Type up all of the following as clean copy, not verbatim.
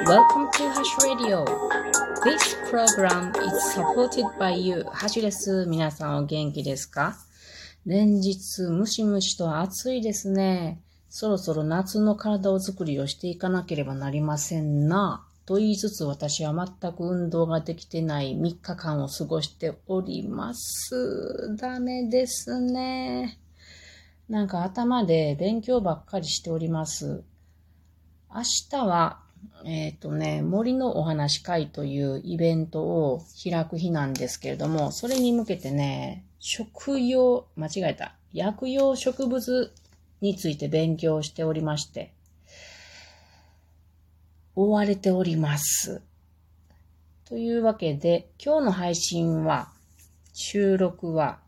Welcome to HASH RADIO. This program is supported by you. ハッシュです。皆さんお元気ですか？連日ムシムシと暑いですね。そろそろ夏の体を作りをしていかなければなりませんな。と言いつつ私は全く運動ができてない3日間を過ごしております。ダメですね。なんか頭で勉強ばっかりしております。明日は、森のお話会というイベントを開く日なんですけれども、それに向けてね、薬用植物について勉強しておりまして、追われております。というわけで、今日の収録は、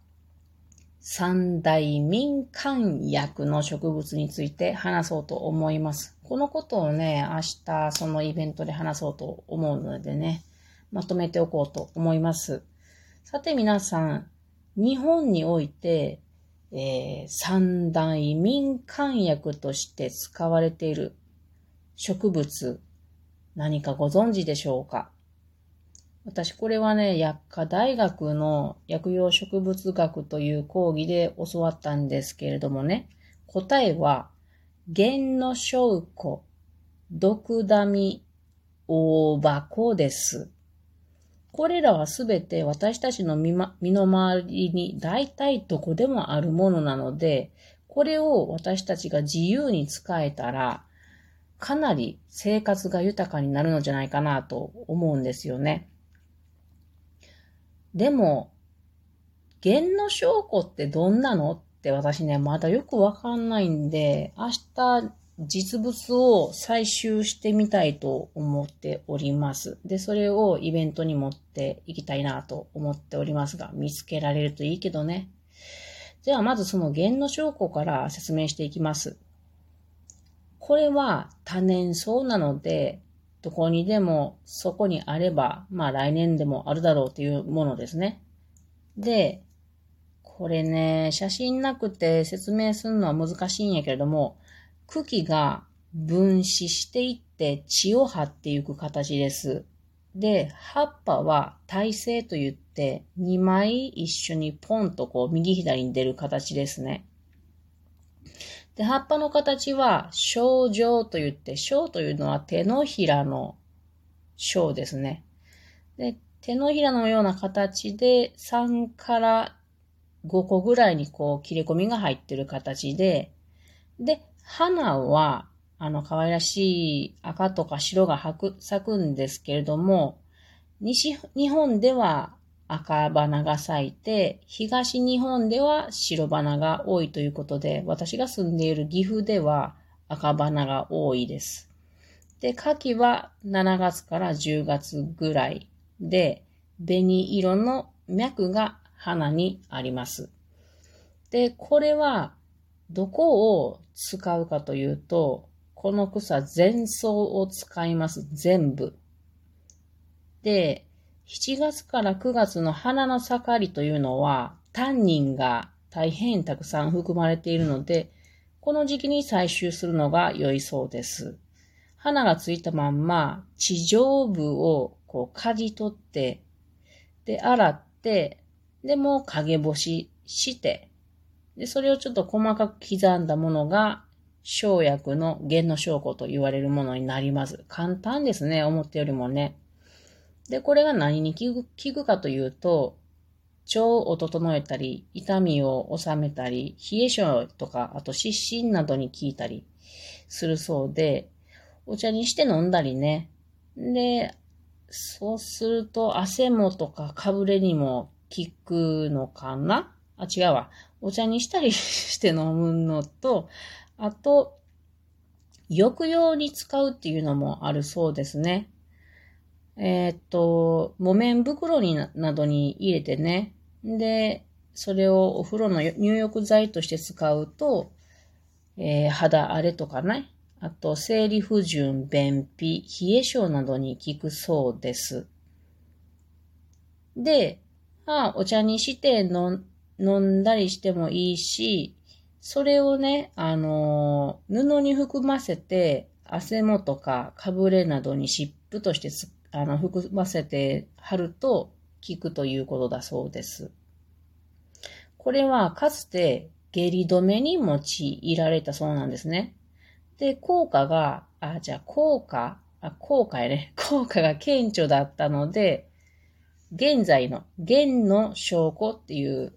三大民間薬の植物について話そうと思います。このことをね、明日そのイベントで話そうと思うのでね、まとめておこうと思います。さて皆さん、日本において、三大民間薬として使われている植物、何かご存知でしょうか？私これはね、薬科大学の薬用植物学という講義で教わったんですけれどもね、答えは、源の小弧、毒ダミ、大箱です。これらはすべて私たちの身の回りに大体どこでもあるものなので、これを私たちが自由に使えたら、かなり生活が豊かになるのじゃないかなと思うんですよね。でも、源の小弧ってどんなのって私ね、まだよくわかんないんで、明日実物を採集してみたいと思っております。で、それをイベントに持っていきたいなと思っておりますが、見つけられるといいけどね。じゃあまずその源の小弧から説明していきます。これは多年草なので、どこにでもそこにあれば、まあ来年でもあるだろうというものですね。で、これね、写真なくて説明するのは難しいんやけれども、茎が分枝していって地を張っていく形です。で、葉っぱは胎生といって2枚一緒にポンとこう右左に出る形ですね。で、葉っぱの形は、小状と言って、小というのは手のひらの小ですね。で、手のひらのような形で、3から5個ぐらいにこう切れ込みが入っている形で、で、花は、可愛らしい赤とか白が咲くんですけれども、西日本では赤花が咲いて、東日本では白花が多いということで、私が住んでいる岐阜では赤花が多いです。で、牡蠣は7月から10月ぐらいで、紅色の脈が花にあります。で、これはどこを使うかというと、この草全草を使います。全部。で、7月から9月の花の盛りというのは、タンニンが大変たくさん含まれているので、この時期に採集するのが良いそうです。花がついたまんま、地上部をこう刈り取って、で、洗って、で、もう陰干しして、で、それをちょっと細かく刻んだものが、生薬の源の小弧と言われるものになります。簡単ですね、思ったよりもね。で、これが何に効くかというと、腸を整えたり、痛みを治めたり、冷え性とか、あと湿疹などに効いたりするそうで、お茶にして飲んだりね。で、そうすると、汗もとかかぶれにも効くのかな？お茶にしたりして飲むのと、あと、抑揚に使うっていうのもあるそうですね。木綿袋などに入れてね。で、それをお風呂の入浴剤として使うと、肌荒れとかね。あと、生理不順、便秘、冷え性などに効くそうです。で、お茶にして飲んだりしてもいいし、それをね、布に含ませて、汗もとかかぶれなどに湿布として含ませて貼ると効くということだそうです。これはかつて下痢止めに用いられたそうなんですね。で、効果が顕著だったので、現在の元の証拠っていう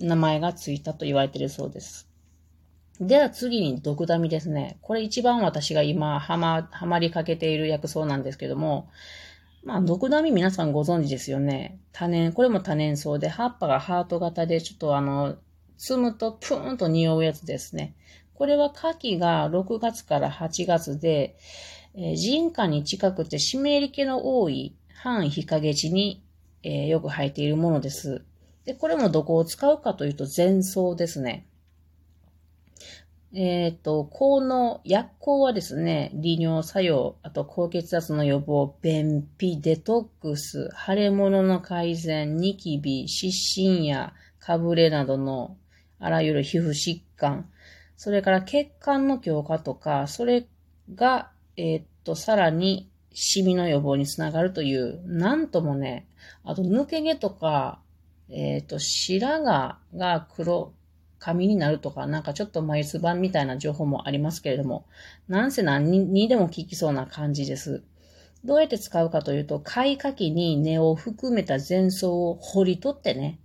名前がついたと言われているそうです。では次に毒ダミですね。これ一番私が今ハマりかけている薬草なんですけども、まあ毒ダミ皆さんご存知ですよね。これも多年草で葉っぱがハート型でちょっと摘むとプーンと匂うやつですね。これは夏季が6月から8月で、人家に近くて湿り気の多い半日陰地に、よく生えているものです。で、これもどこを使うかというと全草ですね。効能、薬効はですね、利尿作用、あと高血圧の予防、便秘、デトックス、腫れ物の改善、ニキビ、湿疹やかぶれなどのあらゆる皮膚疾患、それから血管の強化とか、それが、さらにシミの予防につながるという、なんともね、あと抜け毛とか、白髪が黒、紙になるとか、なんかちょっと眉唾みたいな情報もありますけれども、なんせ何にでも効きそうな感じです。どうやって使うかというと、開花期に根を含めた全草を掘り取ってね、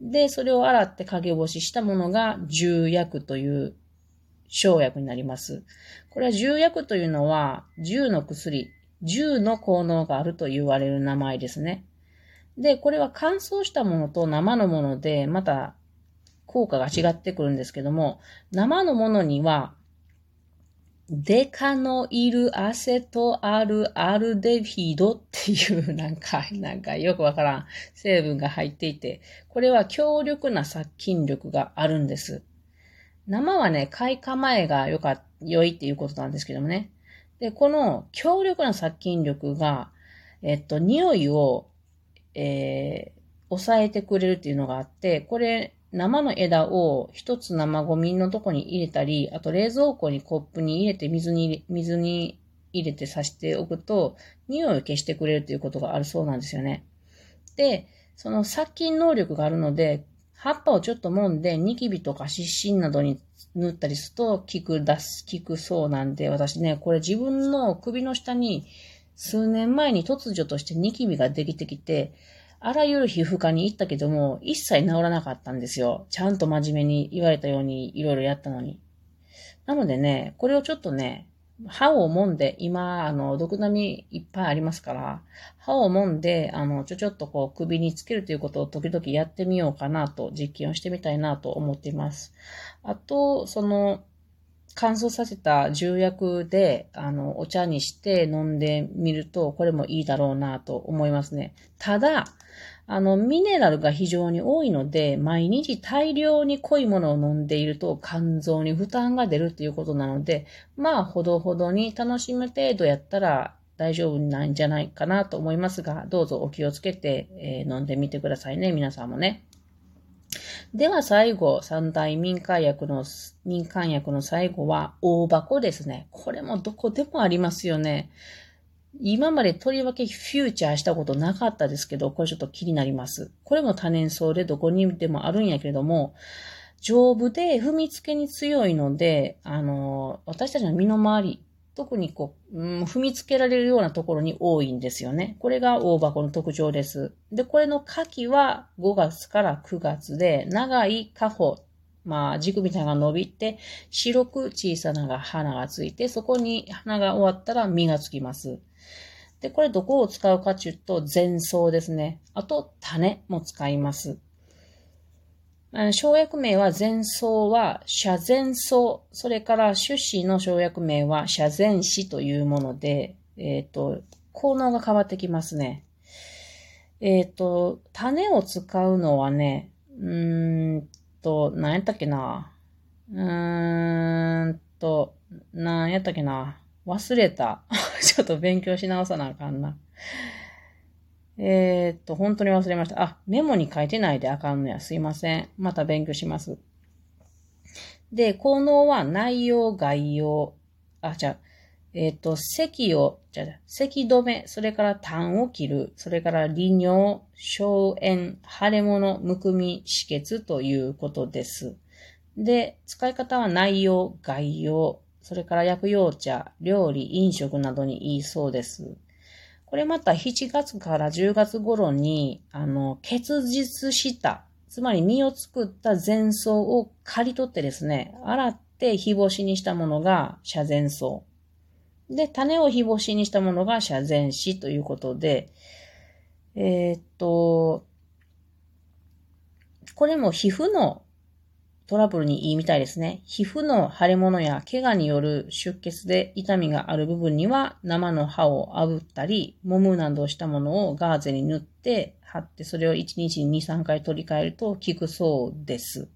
で、それを洗って陰干ししたものが重薬という生薬になります。これは重薬というのは、10の薬、10の効能があると言われる名前ですね。で、これは乾燥したものと生のもので、また、効果が違ってくるんですけども、生のものには、デカノイルアセトアルアルデヒドっていうなんかよくわからん成分が入っていて、これは強力な殺菌力があるんです。生はね、開花前が良いっていうことなんですけどもね。で、この強力な殺菌力が、匂いを、抑えてくれるっていうのがあって、これ、生の枝を一つ生ゴミのとこに入れたり、あと冷蔵庫にコップに入れて水に入れてさしておくと、匂いを消してくれるということがあるそうなんですよね。で、その殺菌能力があるので、葉っぱをちょっと揉んでニキビとか湿疹などに塗ったりすると効くそうなんで、私ね、これ自分の首の下に数年前に突如としてニキビができてきて、あらゆる皮膚科に行ったけども、一切治らなかったんですよ。ちゃんと真面目に言われたようにいろいろやったのに。なのでね、これをちょっとね、歯を揉んで、今、毒ダミいっぱいありますから、歯を揉んで、ちょっとこう、首につけるということを時々やってみようかなと、実験をしてみたいなと思っています。あと、乾燥させた重薬で、お茶にして飲んでみると、これもいいだろうなと思いますね。ただ、ミネラルが非常に多いので、毎日大量に濃いものを飲んでいると、肝臓に負担が出るということなので、まあ、ほどほどに楽しむ程度やったら大丈夫なんじゃないかなと思いますが、どうぞお気をつけて、飲んでみてくださいね、皆さんもね。では最後、三大民間薬の最後は、大箱ですね。これもどこでもありますよね。今までとりわけフューチャーしたことなかったですけど、これちょっと気になります。これも多年草でどこにでもあるんやけれども、丈夫で踏みつけに強いので、私たちの身の回り、特に踏みつけられるようなところに多いんですよね。これが大箱の特徴です。で、これの夏季は5月から9月で、長い花穂、まあ軸みたいなのが伸びて、白く小さな花がついて、そこに花が終わったら実がつきます。で、これどこを使うかというと、全草ですね。あと、種も使います。生薬名は、全草は、遮全草。それから、種子の生薬名は、遮全子というもので、効能が変わってきますね。種を使うのはね、忘れた。ちょっと勉強し直さなあかんな。本当に忘れました。あ、メモに書いてないであかんのや。すいません。また勉強します。で、効能は内容、概要、あ、じゃあ、咳止め、それから痰を切る、それから利尿、消炎、腫れ物、むくみ、止血ということです。で、使い方は内用、外用、それから薬用茶、料理、飲食などにいいそうです。これまた7月から10月頃に、結実した、つまり実を作った全草を刈り取ってですね、洗って日干しにしたものが遮全草。で、種を日干しにしたものが遮全枝ということで、これも皮膚のトラブルにいいみたいですね。皮膚の腫れ物や怪我による出血で痛みがある部分には生の葉を炙ったり、揉むなどしたものをガーゼに塗って貼って、それを1日に 2,3 回取り替えると効くそうです。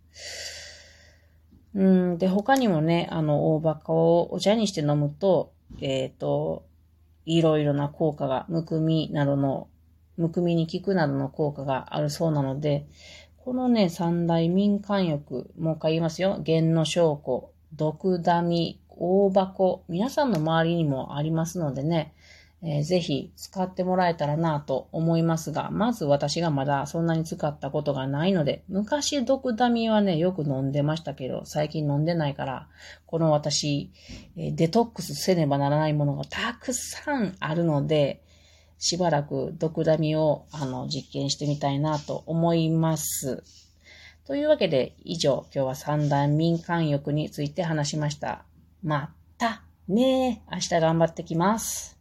で、他にもね、大葉をお茶にして飲むと、いろいろな効果が、むくみに効くなどの効果があるそうなので、このね、三大民間薬、もう一回言いますよ。源の小骨、毒ダミ、大葉、皆さんの周りにもありますのでね、ぜひ使ってもらえたらなぁと思いますが、まず私がまだそんなに使ったことがないので、昔毒ダミはね、よく飲んでましたけど、最近飲んでないから、この私、デトックスせねばならないものがたくさんあるので、しばらく毒ダミを実験してみたいなと思います。というわけで、以上、今日は三大民間薬について話しました。またね、明日頑張ってきます。